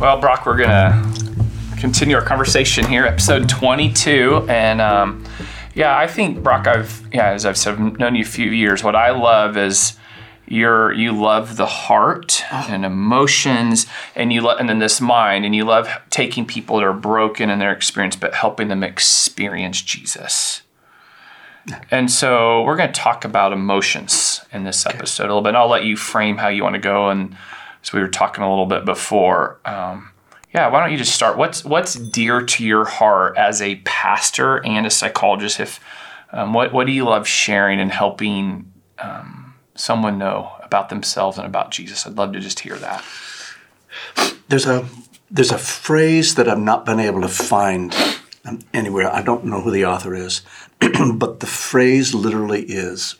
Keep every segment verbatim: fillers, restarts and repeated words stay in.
Well, Brock, we're going to continue our conversation here, episode twenty-two. And um, yeah, I think, Brock, I've, yeah, as I've said, I've known you a few years. What I love is you're, you love the heart and emotions, and you lo- and then this mind, and you love taking people that are broken in their experience, but helping them experience Jesus. And so we're going to talk about emotions in this episode okay. a little bit. And I'll let you frame how you want to go. And so we were talking a little bit before. Um, yeah, why don't you just start? What's what's dear to your heart as a pastor and a psychologist? If um, what what do you love sharing and helping um, someone know about themselves and about Jesus? I'd love to just hear that. There's a there's a phrase that I've not been able to find anywhere. I don't know who the author is, but the phrase literally is,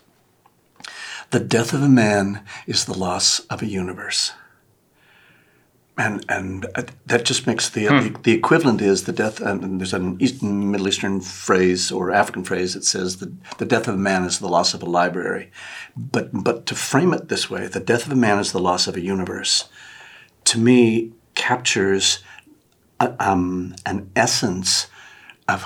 the death of a man is the loss of a universe. And and that just makes the hmm. the, the equivalent is the death, and there's an Eastern, Middle Eastern phrase or African phrase that says the, the death of a man is the loss of a library. But but to frame it this way, the death of a man is the loss of a universe, to me captures a, um, an essence of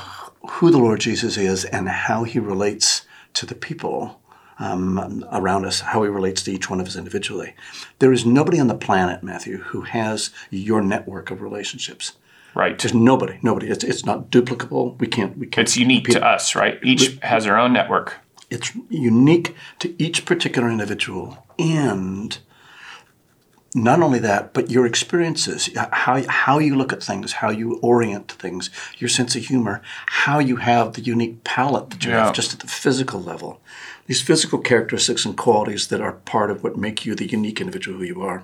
who the Lord Jesus is and how he relates to the people um, around us, how he relates to each one of us individually. There is nobody on the planet, Matthew, who has your network of relationships. Right. There's nobody, nobody. It's it's not duplicable. We can't. We can't. It's unique people. to us, right? Each has their own network. It's unique to each particular individual. And not only that, but your experiences, how how you look at things, how you orient things, your sense of humor, how you have the unique palate that you yeah. have just at the physical level. These physical characteristics and qualities that are part of what make you the unique individual who you are.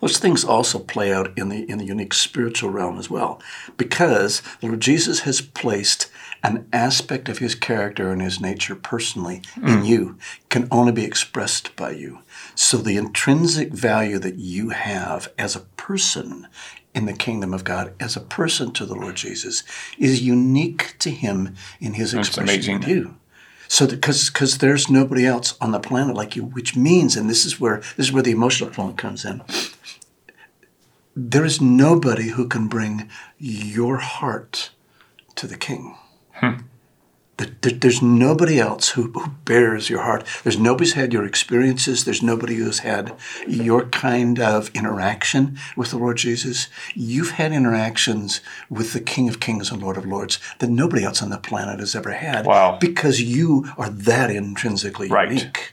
Those things also play out in the in the unique spiritual realm as well, because the Lord Jesus has placed an aspect of his character and his nature personally mm. in you, can only be expressed by you. So the intrinsic value that you have as a person in the kingdom of God, as a person to the Lord Jesus, is unique to him in his That's expression of you. So because because there's nobody else on the planet like you, which means, and this is where this is where the emotional component comes in, there is nobody who can bring your heart to the King. Hmm. There's nobody else who, who bears your heart. There's nobody's had your experiences. There's nobody who's had your kind of interaction with the Lord Jesus. You've had interactions with the King of Kings and Lord of Lords that nobody else on the planet has ever had. Wow. Because you are that intrinsically right. unique.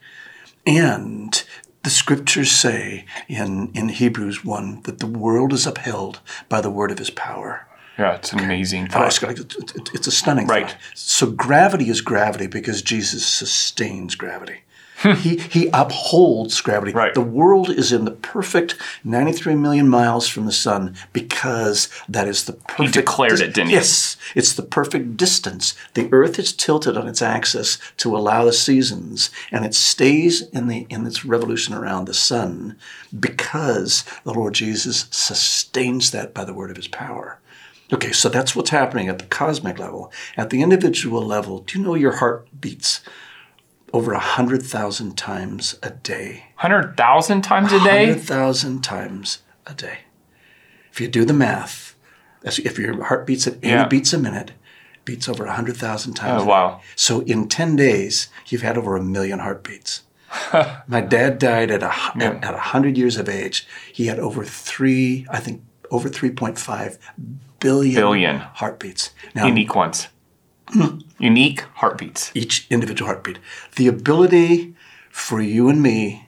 And the scriptures say in, in Hebrews one that the world is upheld by the word of his power. Yeah, it's an amazing thought. It's a stunning right. thought. So gravity is gravity because Jesus sustains gravity. he he upholds gravity. Right. The world is in the perfect ninety-three million miles from the sun because that is the perfect... He declared dis- it, didn't he? Yes. It's the perfect distance. The earth is tilted on its axis to allow the seasons, and it stays in the in its revolution around the sun because the Lord Jesus sustains that by the word of his power. Okay, so that's what's happening at the cosmic level. At the individual level, do you know your heart beats over one hundred thousand times a day? one hundred thousand times a day? one hundred thousand times a day. If you do the math, if your heart beats at eighty yeah. beats a minute, beats over one hundred thousand times oh, wow. a day. So in ten days, you've had over a million heartbeats. My dad died at, a, yeah. at one hundred years of age. He had over three, I think, over three point five Billion, billion heartbeats. Now, unique ones. Unique heartbeats. Each individual heartbeat. The ability for you and me,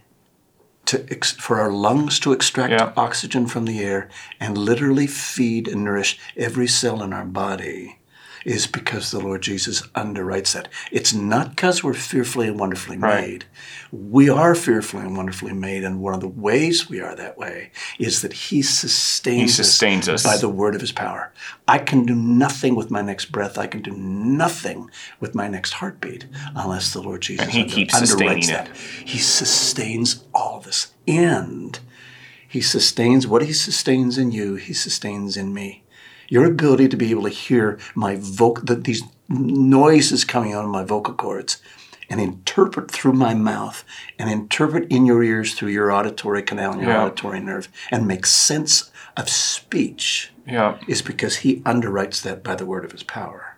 to ex- for our lungs to extract yeah. oxygen from the air and literally feed and nourish every cell in our body is because the Lord Jesus underwrites that. It's not because we're fearfully and wonderfully right. made. We are fearfully and wonderfully made, and one of the ways we are that way is that He sustains, he sustains us, us by the word of His power. I can do nothing with my next breath. I can do nothing with my next heartbeat unless the Lord Jesus and he under, keeps underwrites that. It. He sustains all this, and He sustains what He sustains in you, He sustains in me. Your ability to be able to hear my vocal, the, these noises coming out of my vocal cords and interpret through my mouth and interpret in your ears through your auditory canal and your yeah. auditory nerve and make sense of speech yeah. is because he underwrites that by the word of his power.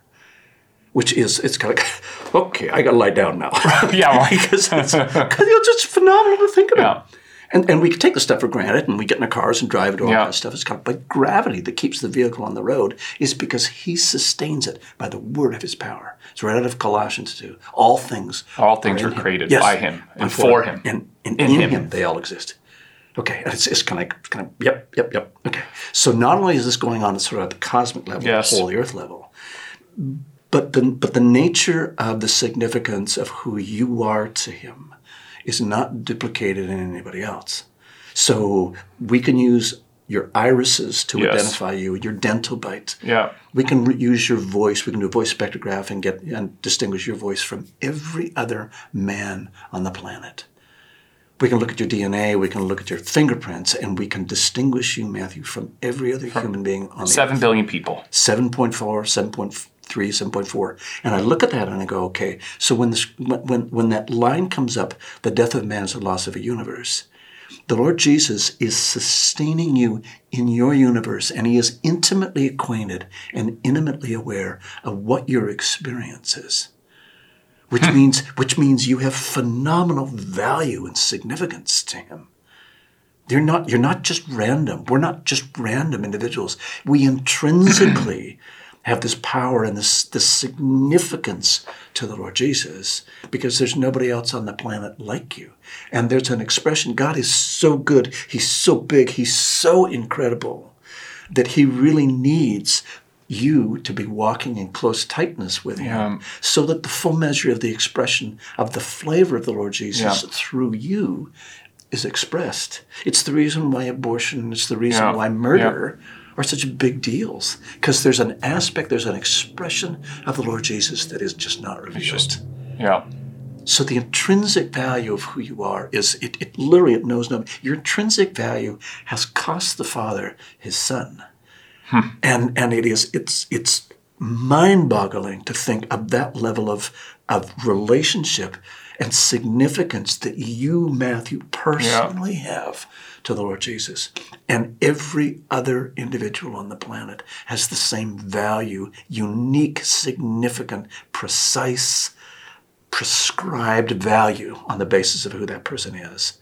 Which is, it's kind of like, okay, I got to lie down now. yeah. Because it's, it's just phenomenal to think about. Yeah. And and we take the stuff for granted, and we get in our cars and drive it, all yeah. that kind of stuff. It's kind of like gravity that keeps the vehicle on the road is because he sustains it by the word of his power. It's right out of Colossians two. All things All things were created yes. by him and for him. And, and in, in him. him they all exist. Okay, it's, it's kind of like, kind of, yep, yep, yep. Okay, so not only is this going on at sort of at the cosmic level, yes. the whole earth level, but the, but the nature of the significance of who you are to him is not duplicated in anybody else. So we can use your irises to yes. identify you, your dental bite. Yeah. We can re- use your voice. We can do a voice spectrograph and get and distinguish your voice from every other man on the planet. We can look at your D N A. We can look at your fingerprints, and we can distinguish you, Matthew, from every other from human being on the seven earth. Billion people. seven point four, seven point four, three, seven point four. And I look at that and I go, okay, so when this, when when that line comes up, the death of man is the loss of a universe, the Lord Jesus is sustaining you in your universe, and he is intimately acquainted and intimately aware of what your experience is, which means which means you have phenomenal value and significance to him. You're not, you're not just random. We're not just random individuals. We intrinsically have this power and this, this significance to the Lord Jesus because there's nobody else on the planet like you. And there's an expression, God is so good, he's so big, he's so incredible that he really needs you to be walking in close tightness with him yeah. so that the full measure of the expression of the flavor of the Lord Jesus yeah. through you is expressed. It's the reason why abortion, it's the reason yeah. why murder yeah. are such big deals, because there's an aspect, there's an expression of the Lord Jesus that is just not revealed. Just, yeah. So the intrinsic value of who you are is, it, it literally, it knows no, your intrinsic value has cost the Father his Son. Hmm. And and it is, it's it's mind-boggling to think of that level of, of relationship and significance that you, Matthew, personally yeah. have to the Lord Jesus. And every other individual on the planet has the same value, unique, significant, precise, prescribed value on the basis of who that person is.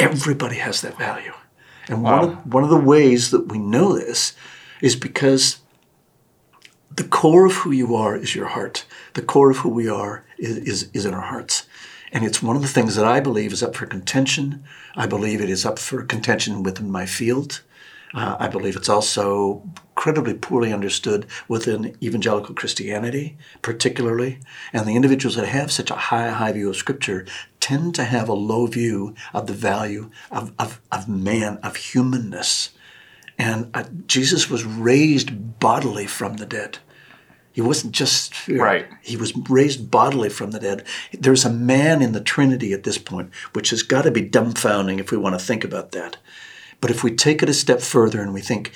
Everybody has that value. And wow. one, of, one of the ways that we know this is because the core of who you are is your heart. The core of who we are is, is, is in our hearts. And it's one of the things that I believe is up for contention. I believe it is up for contention within my field. Uh, I believe it's also incredibly poorly understood within evangelical Christianity, particularly. And the individuals that have such a high, high view of Scripture tend to have a low view of the value of, of, of man, of humanness. And uh, Jesus was raised bodily from the dead. He wasn't just spirit. Right. He was raised bodily from the dead. There's a man in the Trinity at this point, which has got to be dumbfounding if we want to think about that. But if we take it a step further and we think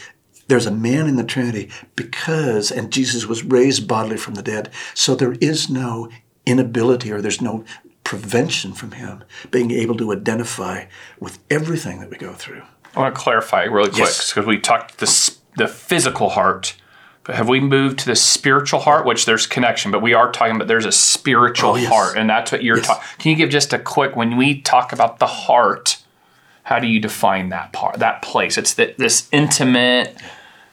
there's a man in the Trinity because, and Jesus was raised bodily from the dead, so there is no inability or there's no prevention from him being able to identify with everything that we go through. I want to clarify really quick because yes. we talked the the physical heart. But have we moved to the spiritual heart, which there's connection, but we are talking about there's a spiritual oh, yes. heart, and that's what you're yes. talking. Can you give just a quick, when we talk about the heart, how do you define that part, that place? It's the, this intimate,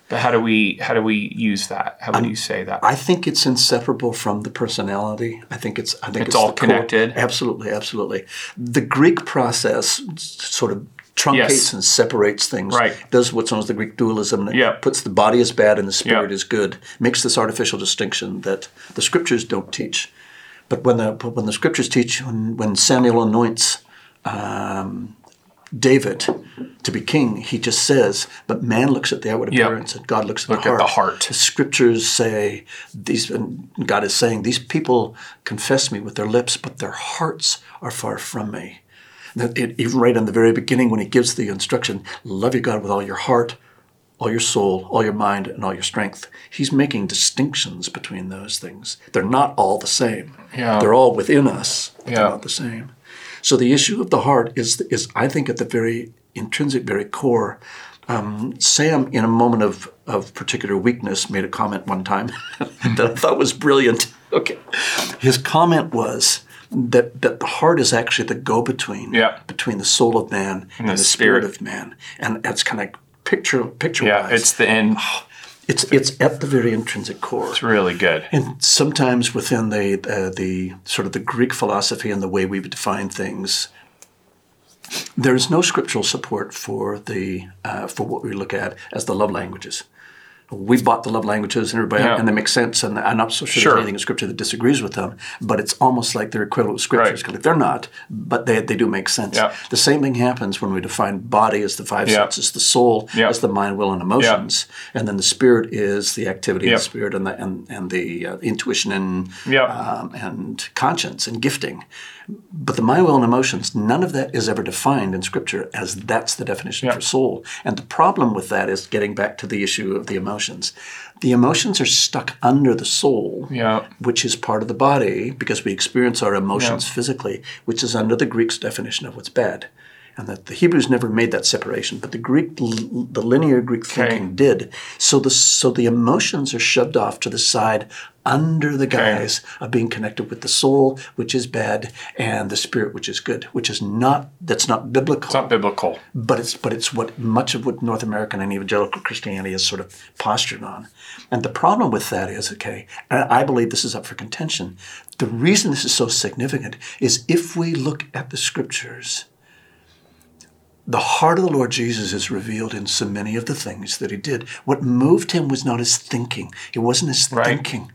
but how do we how do we use that? How would I'm, you say that? I think it's inseparable from the personality. I think it's I think it's, it's all connected. Core. Absolutely, absolutely. The Greek process sort of truncates yes. and separates things, right. does what's known as the Greek dualism, and yep. puts the body as bad and the spirit yep. as good, makes this artificial distinction that the Scriptures don't teach. But when the when the Scriptures teach, when, when Samuel anoints um, David to be king, he just says, but man looks at the outward yep. appearance and God looks at, Look the, heart. at the heart. The Scriptures say, these, and God is saying, these people confess me with their lips, but their hearts are far from me. That it, even right in the very beginning when he gives the instruction, love your God with all your heart, all your soul, all your mind, and all your strength. He's making distinctions between those things. They're not all the same. Yeah. They're all within us, but yeah. they're not the same. So the issue of the heart is, is I think, at the very intrinsic, very core. Um, Sam, in a moment of, of particular weakness, made a comment one time that I thought was brilliant. Okay, his comment was that, that the heart is actually the go-between yeah. between the soul of man and, and the, the spirit. spirit of man. And that's kind of picture, picture-wise. Yeah, it's the end. Oh, it's it's at the very intrinsic core. It's really good. And sometimes within the uh, the sort of the Greek philosophy and the way we define things, there is no scriptural support for the uh, for what we look at as the love languages. We bought the love languages and everybody, yeah. and they make sense, and I'm not so sure, sure there's anything in Scripture that disagrees with them, but it's almost like they're equivalent with Scriptures. Right. Like they're not, but they they do make sense. Yeah. The same thing happens when we define body as the five yeah. senses, the soul yeah. as the mind, will, and emotions, yeah. and then the spirit is the activity yeah. of the spirit and the, and, and the uh, intuition and, yeah. um, and conscience and gifting. But the mind, will, and emotions, none of that is ever defined in Scripture as that's the definition yeah. for soul. And the problem with that is getting back to the issue of the emotions. The emotions are stuck under the soul, yeah. which is part of the body, because we experience our emotions yeah. physically, which is under the Greek's definition of what's bad. And that the Hebrews never made that separation, but the Greek, the linear Greek okay. thinking did. So the so the emotions are shoved off to the side under the guise okay. of being connected with the soul, which is bad, and the spirit, which is good, which is not, that's not biblical. It's not biblical. But it's but it's what much of what North American and evangelical Christianity is sort of postured on. And the problem with that is, okay, and I believe this is up for contention. The reason this is so significant is if we look at the Scriptures, the heart of the Lord Jesus is revealed in so many of the things that he did. What moved him was not his thinking. It wasn't his right. thinking.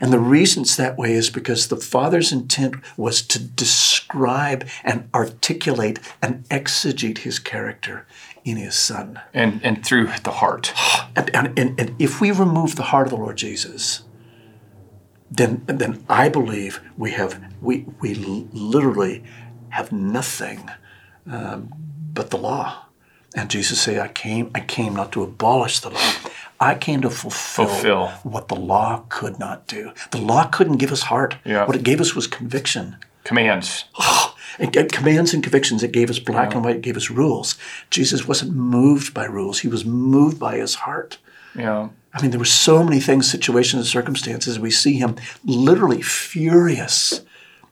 And the reason it's that way is because the Father's intent was to describe and articulate and exegete his character in his Son. And and through the heart. And, and, and, and if we remove the heart of the Lord Jesus, then, then I believe we have we we literally have nothing um, but the law. And Jesus said, I came I came not to abolish the law. I came to fulfill, fulfill what the law could not do. The law couldn't give us heart. Yeah. What it gave us was conviction. Commands. Oh, it, it commands and convictions. It gave us black yeah. and white. It gave us rules. Jesus wasn't moved by rules. He was moved by his heart. Yeah. I mean, there were so many things, situations, and circumstances. We see him literally furious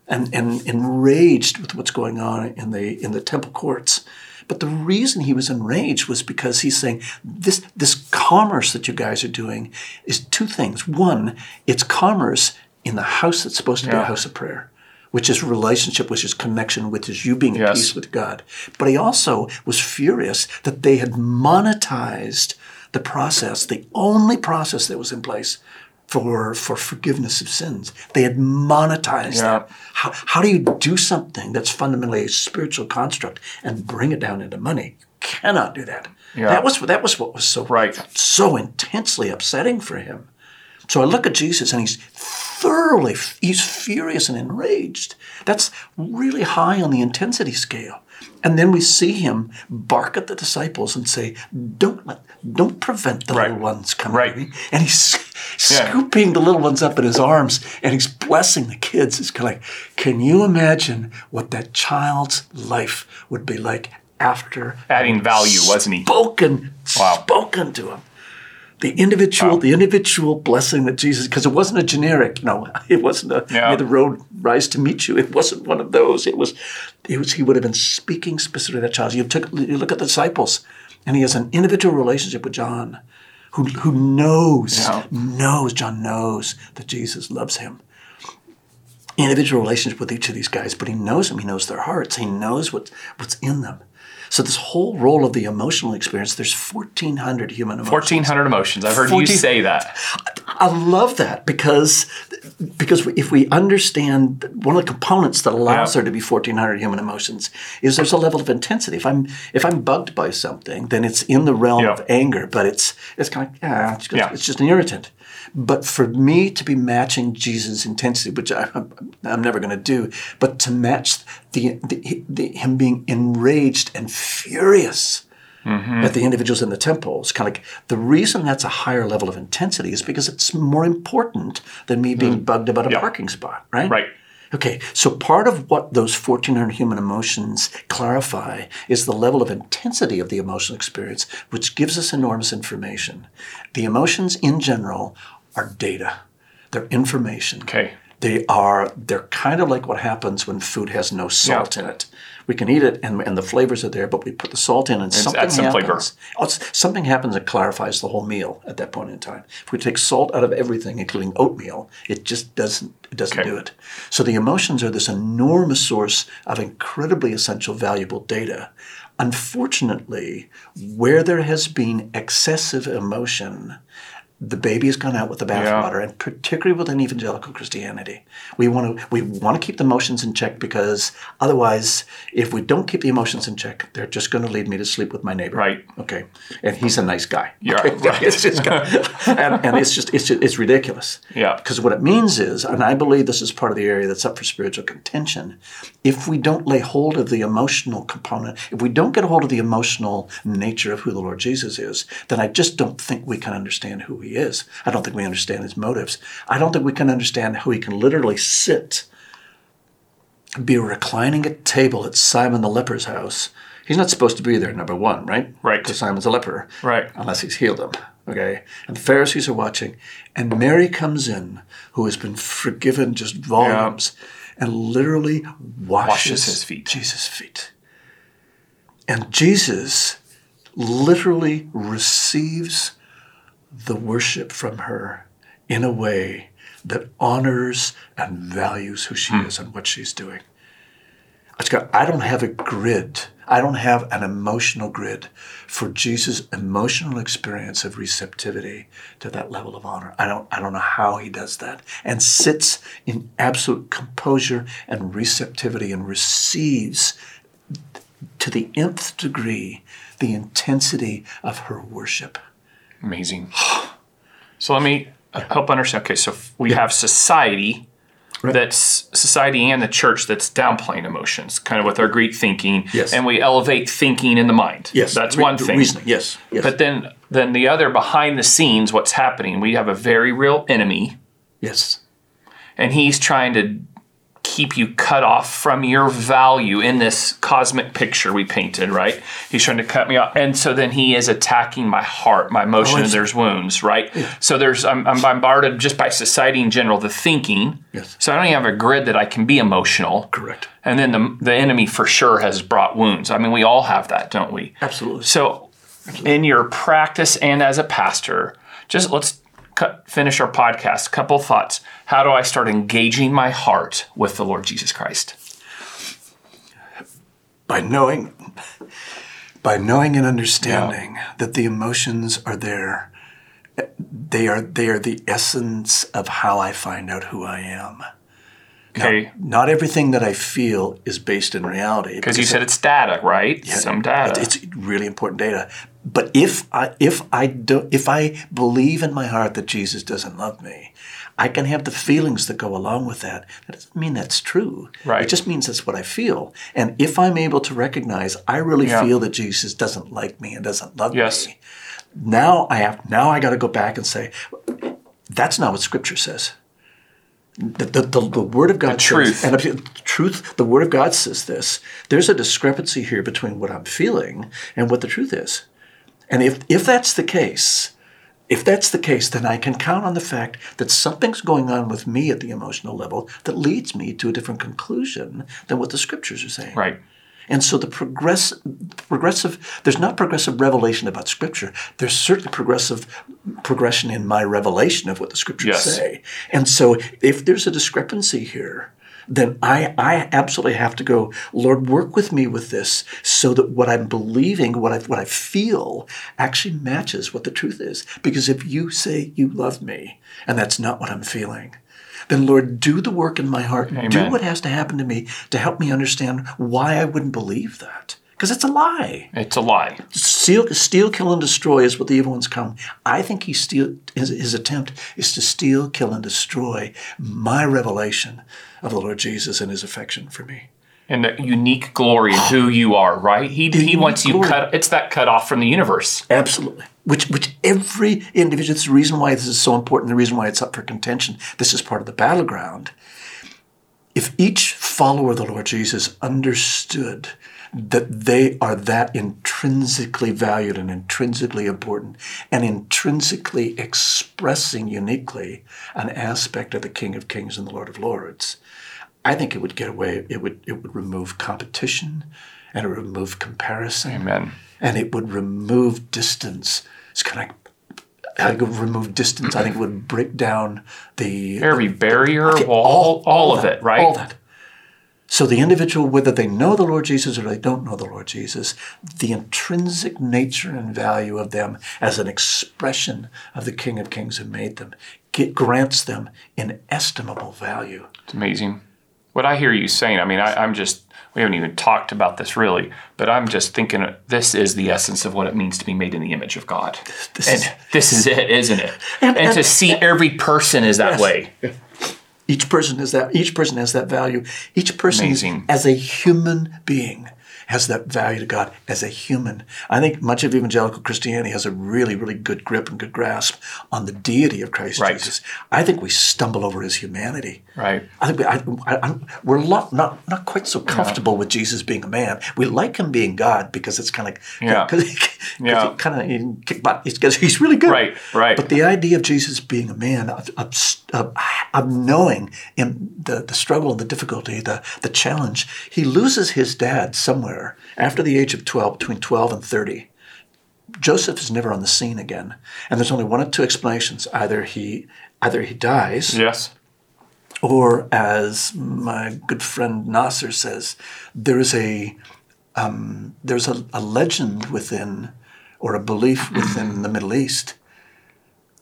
and, and enraged with what's going on in the in the temple courts. But the reason he was enraged was because he's saying, this this commerce that you guys are doing is two things. One, it's commerce in the house that's supposed to yeah. be a house of prayer, which is relationship, which is connection, which is you being yes. at peace with God. But he also was furious that they had monetized the process, the only process that was in place for for forgiveness of sins. They had monetized yeah. that. How, how do you do something that's fundamentally a spiritual construct and bring it down into money? You cannot do that. Yeah. That was that was what was so right. so intensely upsetting for him. So I look at Jesus and he's thoroughly, he's furious and enraged. That's really high on the intensity scale. And then we see him bark at the disciples and say, don't let, don't prevent the right. little ones coming right. to me. And he's yeah. scooping the little ones up in his arms and he's blessing the kids. It's kind of like, can you imagine what that child's life would be like after adding value, spoken, wasn't he? Spoken, wow. spoken to him. The individual, wow. the individual blessing that Jesus, because it wasn't a generic, no, it wasn't a yeah. may the road rise to meet you. It wasn't one of those. It was, it was. He would have been speaking specifically to that child. You took, you look at the disciples, and he has an individual relationship with John, who who knows, yeah. knows John knows that Jesus loves him. Individual relationship with each of these guys, but he knows them. He knows their hearts. He knows what what's in them. So this whole role of the emotional experience, there's fourteen hundred human emotions. fourteen hundred emotions. I've heard fourteen, you say that. I love that because, because if we understand one of the components that allows yeah. there to be fourteen hundred human emotions is there's a level of intensity. If I'm if I'm bugged by something, then it's in the realm yeah. of anger, but it's it's kind of yeah, it's just, yeah. it's just an irritant. But for me to be matching Jesus' intensity, which I, I'm never going to do, but to match the, the, the him being enraged and furious mm-hmm. at the individuals in the temple. It's kind of like, the reason that's a higher level of intensity is because it's more important than me being mm. bugged about a yep. parking spot, right? Right. Okay, so part of what those fourteen hundred human emotions clarify is the level of intensity of the emotional experience, which gives us enormous information. The emotions in general are data. They're information. Okay. They are, they're kind of like what happens when food has no salt yeah. in it. We can eat it and, and the flavors are there, but we put the salt in and, and something some happens. Oh, something happens that clarifies the whole meal at that point in time. If we take salt out of everything, including oatmeal, it just doesn't it doesn't okay. do it. So the emotions are this enormous source of incredibly essential, valuable data. Unfortunately, where there has been excessive emotion, the baby has gone out with the bathwater, yeah. and particularly within evangelical Christianity. We want to we want to keep the emotions in check, because otherwise, if we don't keep the emotions in check, they're just going to lead me to sleep with my neighbor. Right. Okay. And he's a nice guy. Yeah. Okay? Right. It's just, and, and it's just it's just, it's ridiculous. Yeah. Because what it means is, and I believe this is part of the area that's up for spiritual contention, if we don't lay hold of the emotional component, if we don't get a hold of the emotional nature of who the Lord Jesus is, then I just don't think we can understand who he is. is. I don't think we understand his motives. I don't think we can understand how he can literally sit, be reclining at table at Simon the leper's house. He's not supposed to be there, number one, right? Right. Because Simon's a leper. Right. Unless he's healed him. Okay? And the Pharisees are watching. And Mary comes in, who has been forgiven just volumes, yeah. and literally washes, washes his feet. Jesus' feet. And Jesus literally receives the worship from her in a way that honors and values who she hmm. is and what she's doing. I don't have a grid. I don't have an emotional grid for Jesus' emotional experience of receptivity to that level of honor. I don't, I don't know how he does that and sits in absolute composure and receptivity and receives to the nth degree the intensity of her worship. Amazing. So let me help understand. Okay, so we yeah. have society, right. that's society and the church that's downplaying emotions, kind of with our Greek thinking, yes. and we elevate thinking in the mind. Yes, that's Re- one thing. Reasoning. Yes. yes. But then, then the other behind the scenes, what's happening? We have a very real enemy. Yes, and he's trying to keep you cut off from your value in this cosmic picture we painted, right? He's trying to cut me off. And so then he is attacking my heart, my emotions, oh, there's wounds, right? Yeah. So there's I'm, I'm bombarded just by society in general, the thinking. Yes. So I don't even have a grid that I can be emotional. Correct. And then the, the enemy for sure has brought wounds. I mean, we all have that, don't we? Absolutely. So Absolutely. In your practice and as a pastor, just let's Cut, finish our podcast. A couple thoughts. How do I start engaging my heart with the Lord Jesus Christ? By knowing, by knowing and understanding yeah. that the emotions are there. They are they are the essence of how I find out who I am. Okay. Now, not everything that I feel is based in reality. Because you said it's data, right? Yeah, Some data. It's really important data. But if I if I do if I believe in my heart that Jesus doesn't love me, I can have the feelings that go along with that. That doesn't mean that's true. Right. It just means that's what I feel. And if I'm able to recognize I really yeah. feel that Jesus doesn't like me and doesn't love yes. me, now I have now I got to go back and say, that's not what Scripture says. The, the, the, the Word of God the truth. says, and the truth, the Word of God says this. There's a discrepancy here between what I'm feeling and what the truth is. And if, if that's the case, if that's the case, then I can count on the fact that something's going on with me at the emotional level that leads me to a different conclusion than what the Scriptures are saying. Right. And so the progress, progressive, there's not progressive revelation about Scripture. There's certainly progressive progression in my revelation of what the Scriptures yes. say. And so if there's a discrepancy here, then I, I absolutely have to go, Lord, work with me with this so that what I'm believing, what I what I feel actually matches what the truth is. Because if you say you love me, and that's not what I'm feeling, then Lord, do the work in my heart. Amen. Do what has to happen to me to help me understand why I wouldn't believe that. Because it's a lie. It's a lie. Steal, steal, kill, and destroy is what the evil ones come. I think he steal, his, his attempt is to steal, kill, and destroy my revelation of the Lord Jesus and his affection for me. and the unique glory of who you are, right? He he wants you glory. cut. It's that cut off from the universe. Absolutely. Which which every individual. It's the reason why this is so important. The reason why it's up for contention. This is part of the battleground. If each follower of the Lord Jesus understood that they are that intrinsically valued and intrinsically important and intrinsically expressing uniquely an aspect of the King of Kings and the Lord of Lords, I think it would get away. It would it would remove competition, and it would remove comparison. Amen. And it would remove distance. It's kind of, I think it would remove distance. I think it would break down the every the, barrier, the, wall, all, all of that, it, right? All that. So the individual, whether they know the Lord Jesus or they don't know the Lord Jesus, the intrinsic nature and value of them as an expression of the King of Kings who made them get, grants them inestimable value. It's amazing. What I hear you saying, I mean, I, I'm just, we haven't even talked about this really, but I'm just thinking this is the essence of what it means to be made in the image of God. This and is, this is it, isn't it? And, and, and to see and, every person is that yes. way. Each person is that, each person has that value. Each person is, as a human being has that value to God as a human. I think much of evangelical Christianity has a really, really good grip and good grasp on the deity of Christ right. Jesus. I think we stumble over his humanity. Right. I think we, I, I, we're not, not not quite so comfortable yeah. with Jesus being a man. We like him being God because it's kind of yeah, cause, cause yeah. kind of because he's really good. Right. Right. But the idea of Jesus being a man, of, of, of, of knowing in the the struggle, the difficulty, the the challenge, he loses his dad somewhere. After the age of twelve, between twelve and thirty, Joseph is never on the scene again. And there's only one of two explanations. Either he either he dies, yes, or as my good friend Nasser says, there is a um, there's a, a legend within or a belief within the Middle East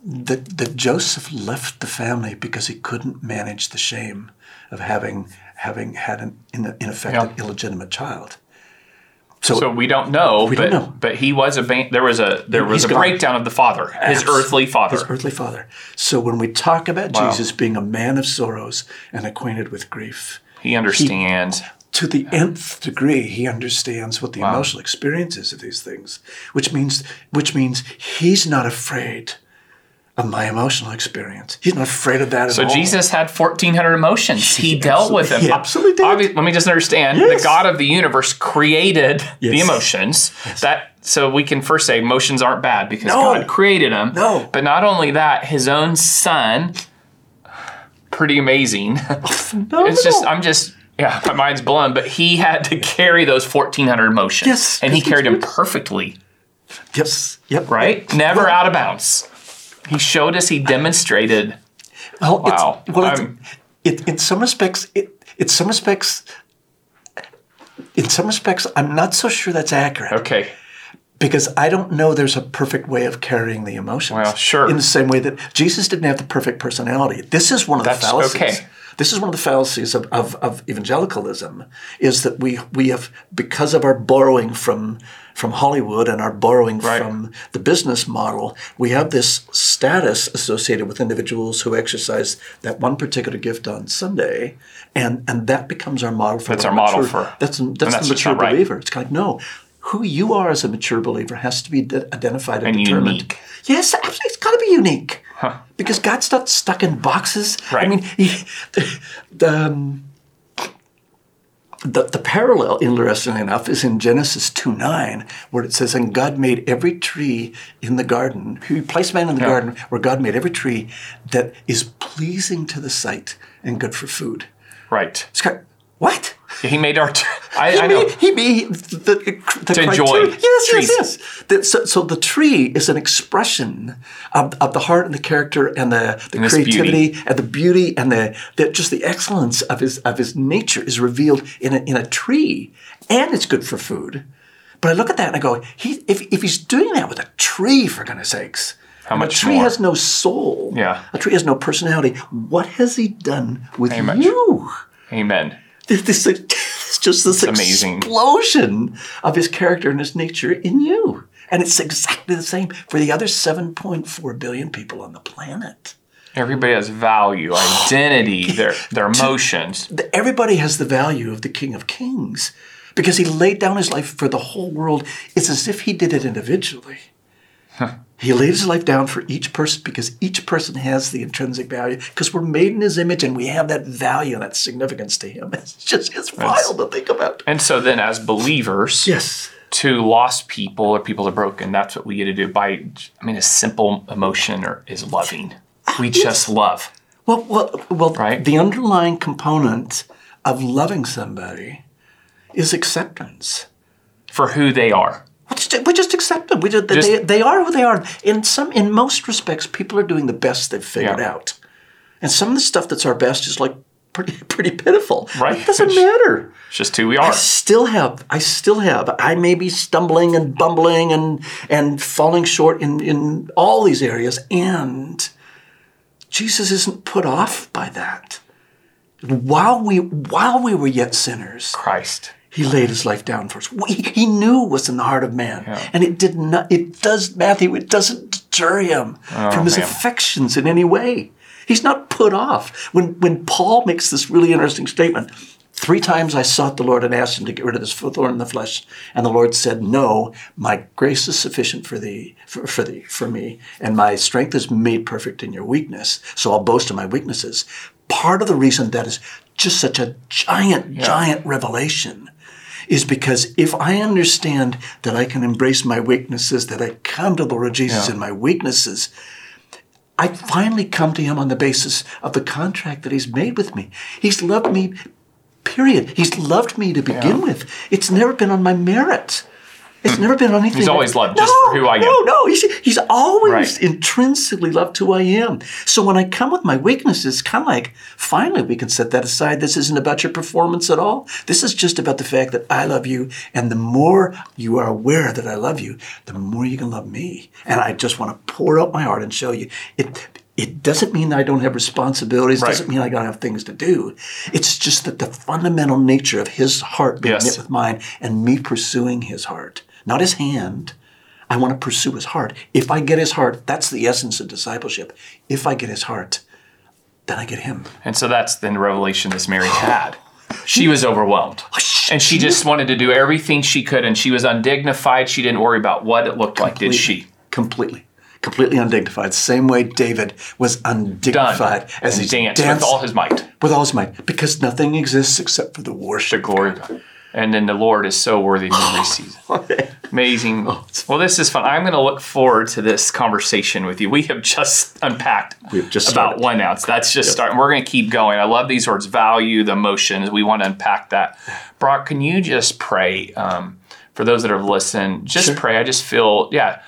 that, that Joseph left the family because he couldn't manage the shame of having having had an, in, in effect, yeah. an illegitimate child. So, so we don't know, we but don't know. but he was a ban- there was a there was He's a gone. breakdown of the father, his Absolutely. earthly father, his earthly father. So when we talk about wow. Jesus being a man of sorrows and acquainted with grief, he understands he, to the yeah. nth degree. He understands what the wow. emotional experience is of these things, which means which means he's not afraid of my emotional experience. He's not afraid of that at so all. So Jesus had fourteen hundred emotions. He, he dealt with them. He absolutely did. Obviously, let me just understand. Yes. The God of the universe created yes. the emotions. Yes. That So we can first say emotions aren't bad because no. God created them. No. But not only that, his own son, pretty amazing. no, it's no. just, I'm just, yeah, my mind's blown. But he had to carry those fourteen hundred emotions. Yes. And he carried them perfectly. Yes. Yep. Right? Yep. Never yep. out of bounds. He showed us, he demonstrated. Well, wow. It's, well, it's, it, in some respects, it, in some respects, in some respects, I'm not so sure that's accurate. Okay. Because I don't know there's a perfect way of carrying the emotions. Well, sure. In the same way that Jesus didn't have the perfect personality. This is one of that's the fallacies. Okay. This is one of the fallacies of, of, of evangelicalism, is that we we have, because of our borrowing from from Hollywood and our borrowing right. from the business model, we have this status associated with individuals who exercise that one particular gift on Sunday, and, and that becomes our model for that's our mature, model for that's that's, that's the mature believer. Right. It's kind of no. Who you are as a mature believer has to be de- identified and, and determined. Unique. Yes, absolutely. It's got to be unique. Huh. Because God's not stuck in boxes. Right. I mean, he, the, um, the the parallel, interestingly enough, is in Genesis two nine, where it says, and God made every tree in the garden. He placed man in the yeah. garden where God made every tree that is pleasing to the sight and good for food. Right. It's kind of, what? He made our. T- I, he I made, know. He made the, the to enjoy. Yes, trees. yes, yes. The, so, so the tree is an expression of, of the heart and the character and the, the and creativity and the beauty and the, the just the excellence of his of his nature is revealed in a, in a tree, and it's good for food. But I look at that and I go, he if if he's doing that with a tree, for goodness sakes. How much a tree more? has no soul. Yeah. A tree has no personality. What has he done with Amen. you? Amen. This, it's just this it's explosion amazing. of his character and his nature in you. And it's exactly the same for the other seven point four billion people on the planet. Everybody has value, identity, their their emotions. Everybody has the value of the King of Kings because he laid down his life for the whole world. It's as if he did it individually. Huh. He laid his life down for each person because each person has the intrinsic value because we're made in his image and we have that value and that significance to him. It's just it's wild to think about. And so then as believers, yes, to lost people or people that are broken, that's what we get to do by, I mean, a simple emotion or is loving. We yes. just love. Well, well, well right? The underlying component of loving somebody is acceptance. For who they are. We just accept them. We just, just, they, they are who they are. In some, in most respects, people are doing the best they've figured yeah. out. And some of the stuff that's our best is like pretty pretty pitiful. Right. It doesn't it's, matter. It's just who we are. I still have. I still have. I may be stumbling and bumbling and and falling short in, in all these areas. And Jesus isn't put off by that. While we while we were yet sinners, Christ. He laid his life down for us. He knew what's in the heart of man, yeah. and it did not. It does, Matthew. It doesn't deter him oh, from his man. affections in any way. He's not put off. When when Paul makes this really interesting statement, three times I sought the Lord and asked him to get rid of this thorn in the flesh, and the Lord said, "No, my grace is sufficient for thee, for, for thee, for me, and my strength is made perfect in your weakness. So I'll boast in my weaknesses." Part of the reason that is just such a giant, yeah. giant revelation is because if I understand that I can embrace my weaknesses, that I come to the Lord Jesus yeah. in my weaknesses, I finally come to him on the basis of the contract that he's made with me. He's loved me, period. He's loved me to begin yeah. with. It's never been on my merit. It's never been on anything. He's always loved no, just for who I am. No, no. He's, he's always right. intrinsically loved who I am. So when I come with my weaknesses, it's kind of like, finally, we can set that aside. This isn't about your performance at all. This is just about the fact that I love you. And the more you are aware that I love you, the more you can love me. And I just want to pour out my heart and show you. It It doesn't mean that I don't have responsibilities. It right. doesn't mean I don't have things to do. It's just that the fundamental nature of his heart being yes. knit with mine and me pursuing his heart. Not his hand. I want to pursue his heart. If I get his heart, that's the essence of discipleship. If I get his heart, then I get him. And so that's the revelation this Mary had. She was overwhelmed. And she just wanted to do everything she could, and she was undignified. She didn't worry about what it looked completely, like, did she? Completely. Completely undignified. Same way David was undignified. Done. As he danced, danced with all his might. With all his might. Because nothing exists except for the worship. The glory of God. And then the Lord is so worthy of every season. Okay. Amazing. Well, this is fun. I'm going to look forward to this conversation with you. We have just unpacked We've just about started. one ounce. That's just yep. starting. We're going to keep going. I love these words, value, the emotions. We want to unpack that. Brock, can you just pray um, for those that have listened? Just sure. pray. I just feel, yeah,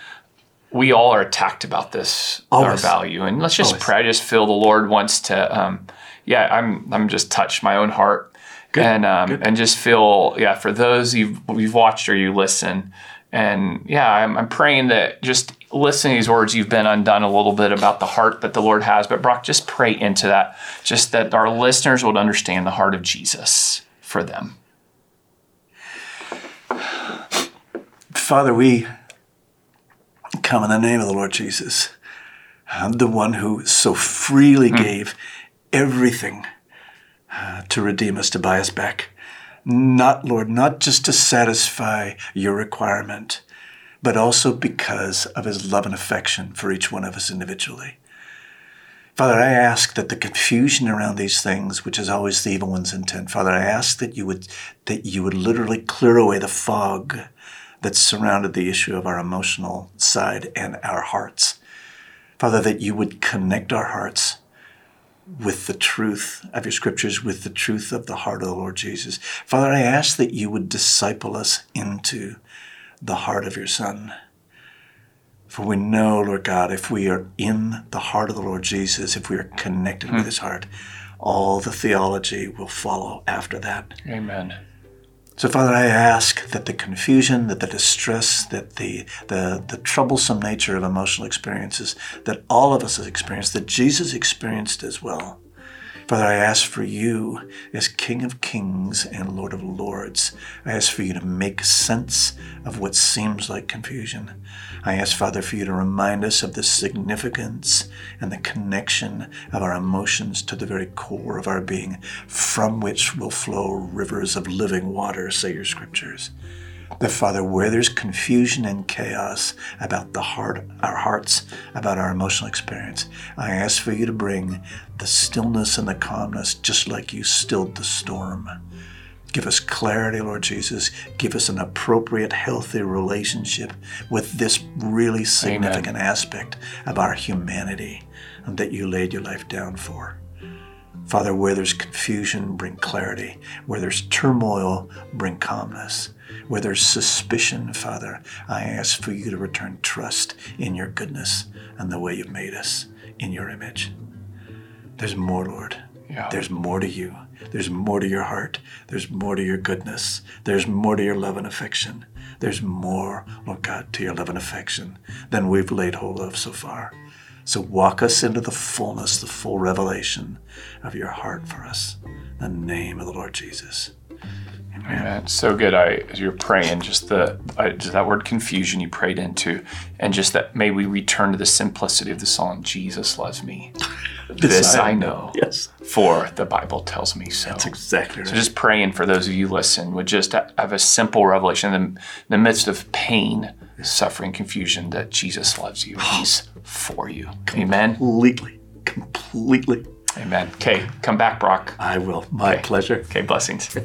we all are attacked about this, Always. our value. And let's just Always. pray. I just feel the Lord wants to, um, yeah, I'm, I'm just touched my own heart. Good, and um, good. and just feel, yeah, for those you've, you've watched or you listen. And yeah, I'm, I'm praying that just listening to these words, you've been undone a little bit about the heart that the Lord has. But Brock, just pray into that, just that our listeners would understand the heart of Jesus for them. Father, we come in the name of the Lord Jesus, the one who so freely mm. gave everything Uh, to redeem us, to buy us back. Not, Lord, not just to satisfy your requirement, but also because of his love and affection for each one of us individually. Father, I ask that the confusion around these things, which is always the evil one's intent, Father, I ask that you would, that you would literally clear away the fog that surrounded the issue of our emotional side and our hearts. Father, that you would connect our hearts with the truth of your scriptures, with the truth of the heart of the Lord Jesus. Father, I ask that you would disciple us into the heart of your Son. For we know, Lord God, if we are in the heart of the Lord Jesus, if we are connected hmm. with his heart, all the theology will follow after that. Amen. So, Father, I ask that the confusion, that the distress, that the, the the troublesome nature of emotional experiences that all of us have experienced, that Jesus experienced as well. Father, I ask for you as King of Kings and Lord of Lords. I ask for you to make sense of what seems like confusion. I ask, Father, for you to remind us of the significance and the connection of our emotions to the very core of our being, from which will flow rivers of living water, say your scriptures. That, Father, where there's confusion and chaos about the heart, our hearts, about our emotional experience, I ask for you to bring the stillness and the calmness, just like you stilled the storm. Give us clarity, Lord Jesus. Give us an appropriate, healthy relationship with this really significant Amen. Aspect of our humanity that you laid your life down for. Father, where there's confusion, bring clarity. Where there's turmoil, bring calmness. Where there's suspicion, Father, I ask for you to return trust in your goodness and the way you've made us in your image. There's more, Lord. Yeah. There's more to you. There's more to your heart. There's more to your goodness. There's more to your love and affection. There's more, Lord God, to your love and affection than we've laid hold of so far. So walk us into the fullness, the full revelation of your heart for us. In the name of the Lord Jesus. Amen. So good. I, as you're praying, just the I, just that word confusion you prayed into, and just that may we return to the simplicity of the song, Jesus loves me. This, this I know, yes. For the Bible tells me so. That's exactly right. So just praying for those of you listen would just have a simple revelation in the, in the midst of pain, suffering, confusion, that Jesus loves you. He's for you. Amen? Completely. Completely. Amen. Okay, come back, Brock. I will. My okay. pleasure. Okay, blessings.